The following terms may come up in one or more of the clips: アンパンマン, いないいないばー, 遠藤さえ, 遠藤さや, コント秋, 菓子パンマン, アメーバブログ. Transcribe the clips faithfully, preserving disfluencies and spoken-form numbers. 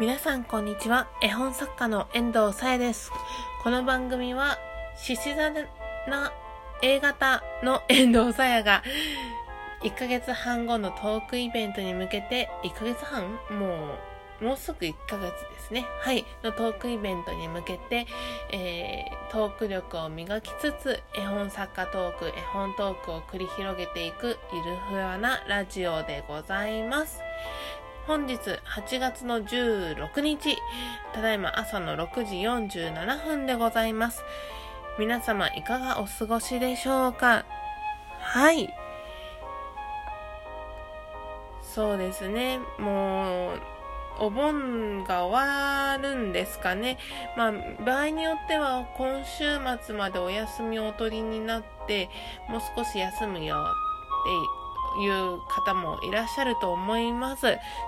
皆さんこんにちは。絵本作家の遠藤さえです。この番組は獅子座な A 型の遠藤さやがいっかげつはん後のトークイベントに向けていっかげつはんもうもうすぐいっかげつですね、はいのトークイベントに向けて、えー、トーク力を磨きつつ絵本作家トーク、絵本トークを繰り広げていくゆるふわなラジオでございます。本日はちがつのじゅうろくにち、ただいま朝のろくじよんじゅうななふんでございます。皆様いかがお過ごしでしょうか。はい。そうですね、もうお盆が終わるんですかね。まあ場合によっては今週末までお休みをお取りになって、もう少し休むよっていう方もいらっしゃると思います。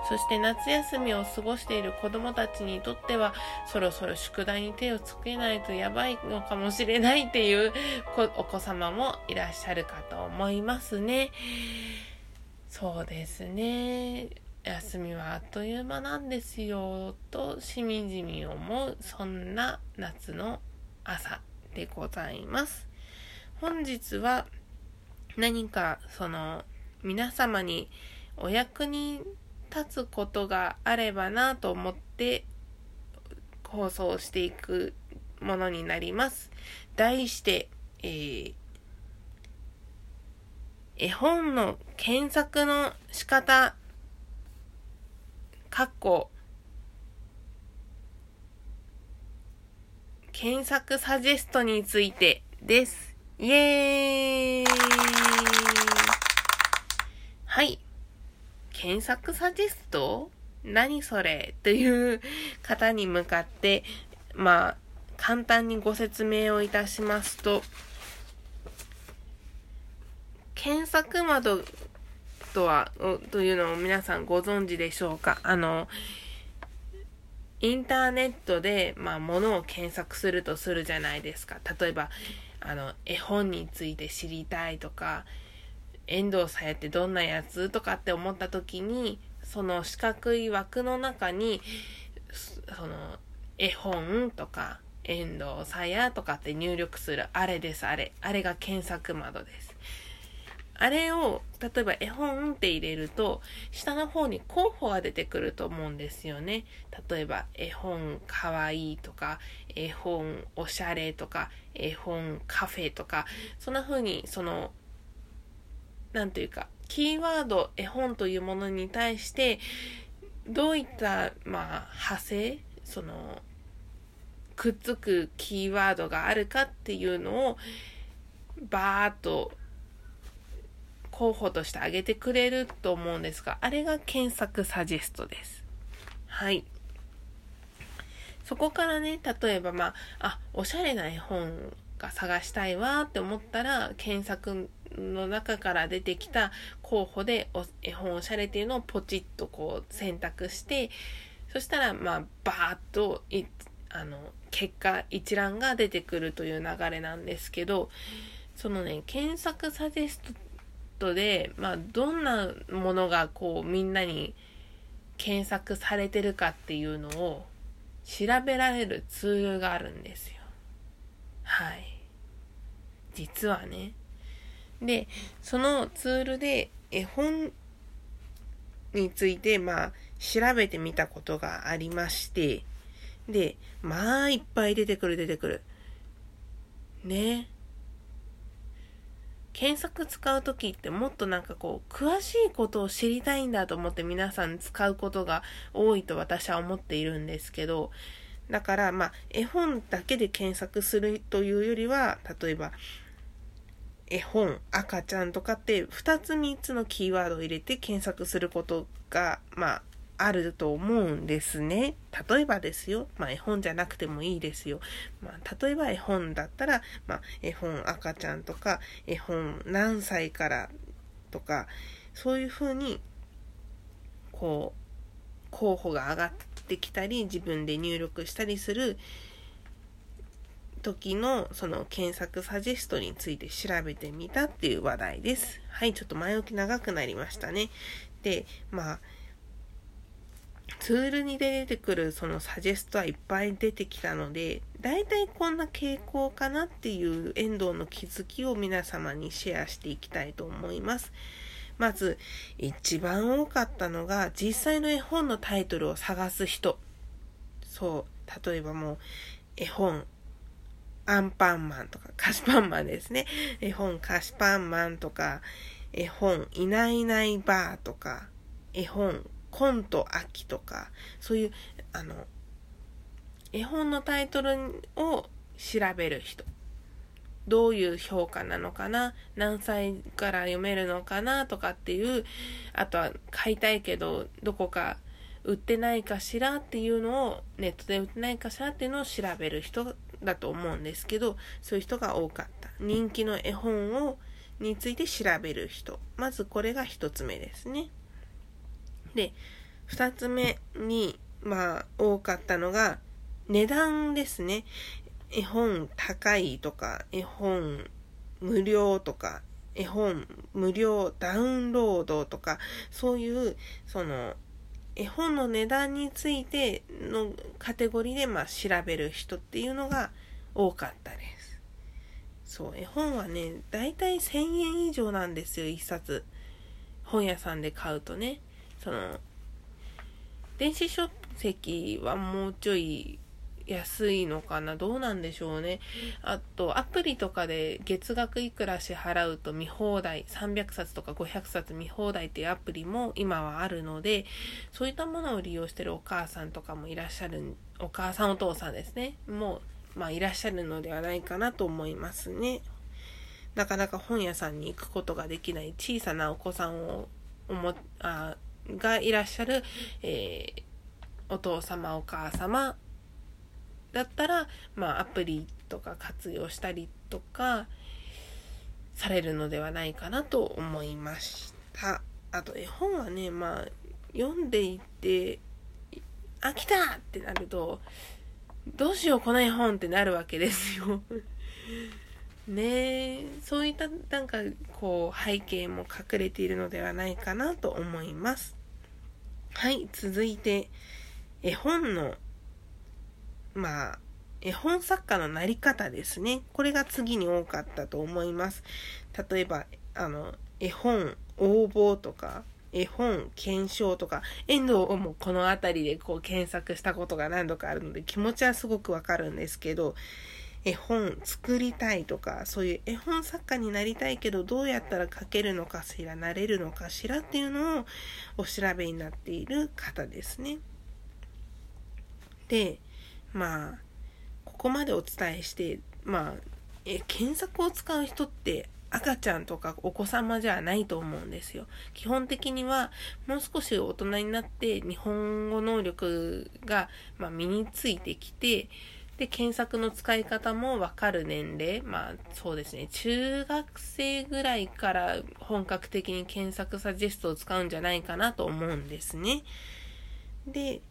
そして夏休みを過ごしている子どもたちにとってはそろそろ宿題に手をつけないとやばいのかもしれないっていうお子様もいらっしゃるかと思いますね。そうですね、休みはあっという間なんですよとしみじみ思う、そんな夏の朝でございます。本日は何かその皆様にお役に立つことがあればなと思って放送していくものになります。題して、えー、絵本の検索の仕方、括弧検索サジェストについてです。イエーイ。はい。検索サジェスト？何それ？という方に向かって、まあ、簡単にご説明をいたしますと、検索窓とは、というのを皆さんご存知でしょうか？あの、インターネットで、まあ、物を検索するとするじゃないですか。例えば、あの、絵本について知りたいとか、遠藤さやってどんなやつとかって思った時に、その四角い枠の中にその絵本とか遠藤さやとかって入力するあれです。あれあれが検索窓です。あれを例えば絵本って入れると下の方に候補が出てくると思うんですよね。例えば絵本かわいいとか絵本おしゃれとか絵本カフェとか、そんな風にそのなんというか、キーワード、絵本というものに対して、どういった、まあ、派生、その、くっつくキーワードがあるかっていうのを、バーっと、候補として挙げてくれると思うんですが、あれが検索サジェストです。はい。そこからね、例えば、まあ、あ、おしゃれな絵本が探したいわって思ったら、検索、の中から出てきた候補で絵本おしゃれっていうのをポチッとこう選択して、そしたらまあバーッといあの結果一覧が出てくるという流れなんですけど、そのね検索サジェストで、まあ、どんなものがこうみんなに検索されてるかっていうのを調べられるツールがあるんですよ。はい。実はねで、そのツールで絵本について、まあ、調べてみたことがありまして、で、まあ、いっぱい出てくる、出てくる。ね。検索使うときってもっとなんかこう、詳しいことを知りたいんだと思って皆さん使うことが多いと私は思っているんですけど、だから、まあ、絵本だけで検索するというよりは、例えば、絵本、赤ちゃんとかってふたつみっつのキーワードを入れて検索することが、まあ、あると思うんですね。例えばですよ。まあ、絵本じゃなくてもいいですよ。まあ、例えば絵本だったら、まあ、絵本赤ちゃんとか、絵本何歳からとか、そういうふうに、こう、候補が上がってきたり、自分で入力したりする時のその検索サジェストについて調べてみたっていう話題です。はい、ちょっと前置き長くなりましたね。で、まあ、ツールに出てくるそのサジェストはいっぱい出てきたので、だいたいこんな傾向かなっていう遠藤の気づきを皆様にシェアしていきたいと思います。まず一番多かったのが、実際の絵本のタイトルを探す人。そう、例えばもう絵本アンパンマンとか、菓子パンマンですね、絵本菓子パンマンとか、絵本いないいないばーとか、絵本コント秋とか、そういうあの絵本のタイトルを調べる人、どういう評価なのかな、何歳から読めるのかなとかっていう、あとは買いたいけどどこか売ってないかしらっていうのを、ネットで売ってないかしらっていうのを調べる人だと思うんですけど、そういう人が多かった。人気の絵本をについて調べる人、まずこれが一つ目ですね。で、二つ目にまあ多かったのが値段ですね。絵本高いとか、絵本無料とか、絵本無料ダウンロードとか、そういうその絵本の値段についてのカテゴリーでまあ調べる人っていうのが多かったです。そう、絵本はね、だいたいせんえん以上なんですよ、一冊本屋さんで買うとね。その電子書籍はもうちょい安いのかな、どうなんでしょうね。あとアプリとかで月額いくら支払うと見放題、さんびゃくさつとかごひゃくさつ見放題っていうアプリも今はあるので、そういったものを利用してるお母さんとかもいらっしゃる、お母さんお父さんですね、もう、まあ、いらっしゃるのではないかなと思いますね。なかなか本屋さんに行くことができない小さなお子さんをおもあがいらっしゃる、えー、お父様お母様だったら、まあ、アプリとか活用したりとかされるのではないかなと思いました。あと絵本はね、まあ、読んでいて飽きたってなると、どうしようこの絵本ってなるわけですよねえ、そういったなんかこう背景も隠れているのではないかなと思います。はい、続いて絵本のまあ、絵本作家のなり方ですね。これが次に多かったと思います。例えば、あの、絵本応募とか、絵本検証とか、遠藤をもこのあたりでこう検索したことが何度かあるので、気持ちはすごくわかるんですけど、絵本作りたいとか、そういう絵本作家になりたいけど、どうやったら書けるのかしら、なれるのかしらっていうのをお調べになっている方ですね。で、まあ、ここまでお伝えして、まあ、え検索を使う人って赤ちゃんとかお子様じゃないと思うんですよ。基本的にはもう少し大人になって日本語能力が、まあ、身についてきて、で検索の使い方も分かる年齢、まあそうですね、中学生ぐらいから本格的に検索サジェストを使うんじゃないかなと思うんですね。で、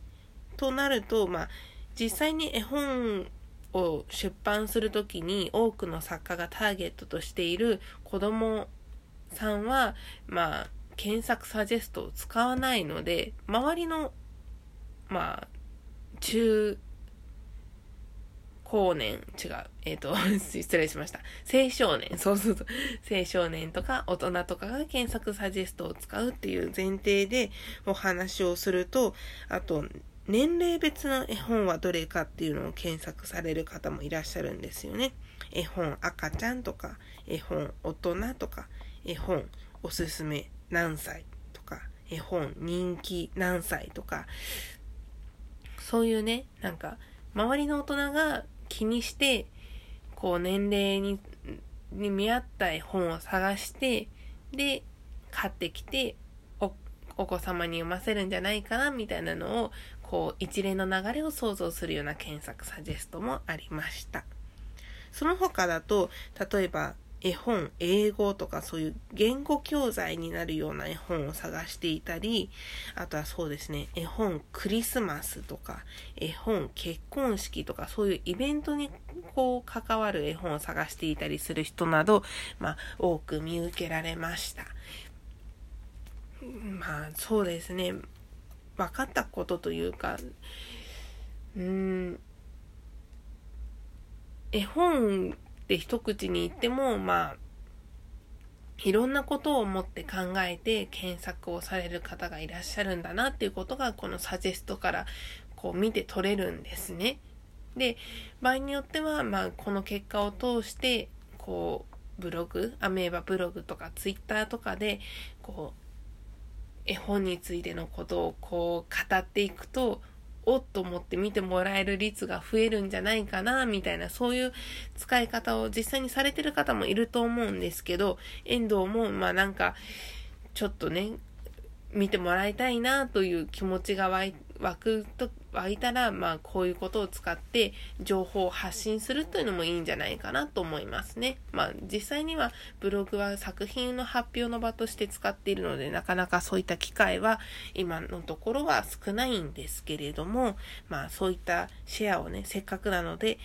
となると、まあ実際に絵本を出版するときに多くの作家がターゲットとしている子どもさんは、まあ、検索サジェストを使わないので、周りの、まあ、中高年、違う、えっと、失礼しました。青少年、そうそうそう、青少年とか大人とかが検索サジェストを使うっていう前提でお話をすると、あと、年齢別の絵本はどれかっていうのを検索される方もいらっしゃるんですよね。絵本赤ちゃんとか、絵本大人とか、絵本おすすめ何歳とか、絵本人気何歳とか、そういうね、なんか周りの大人が気にしてこう年齢に、に見合った絵本を探して、で買ってきてお、お子様に読ませるんじゃないかなみたいなのをこう一連の流れを想像するような検索サジェストもありました。その他だと、例えば絵本、英語とか、そういう言語教材になるような絵本を探していたり、あとはそうですね、絵本クリスマスとか、絵本結婚式とか、そういうイベントにこう関わる絵本を探していたりする人など、まあ多く見受けられました。まあそうですね。分かったことというか、うーん、絵本って一口に言っても、まあいろんなことを持って考えて検索をされる方がいらっしゃるんだなっていうことが、このサジェストからこう見て取れるんですね。で、場合によっては、まあ、この結果を通してこうブログ、アメーバブログとかツイッターとかでこう絵本についてのことをこう語っていくと、おっと思って見てもらえる率が増えるんじゃないかなみたいな、そういう使い方を実際にされてる方もいると思うんですけど、遠藤もまあなんかちょっとね見てもらいたいなという気持ちが湧いくと湧いたら、まあこういうことを使って情報を発信するというのもいいんじゃないかなと思いますね。まあ実際にはブログは作品の発表の場として使っているので、なかなかそういった機会は今のところは少ないんですけれども、まあそういったシェアをね、せっかくなので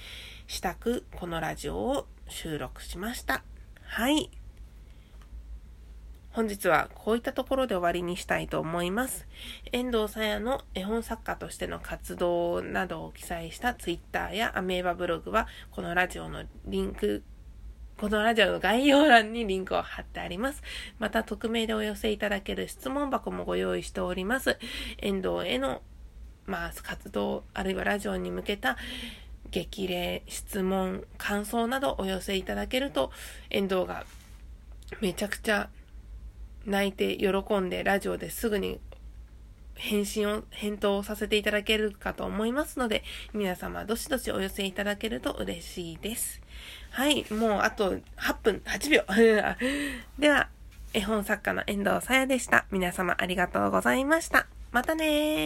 したくこのラジオを収録しました。はい。本日はこういったところで終わりにしたいと思います。遠藤さやの絵本作家としての活動などを記載したツイッターやアメーバブログは、このラジオのリンク、このラジオの概要欄にリンクを貼ってあります。また匿名でお寄せいただける質問箱もご用意しております。遠藤への、まあ、活動、あるいはラジオに向けた激励、質問、感想などお寄せいただけると、遠藤がめちゃくちゃ泣いて喜んでラジオですぐに返信を返答をさせていただけるかと思いますので、皆様どしどしお寄せいただけると嬉しいです。はい、もうあとはちふんはちびょうでは、絵本作家の遠藤さやでした。皆様ありがとうございました。またねー。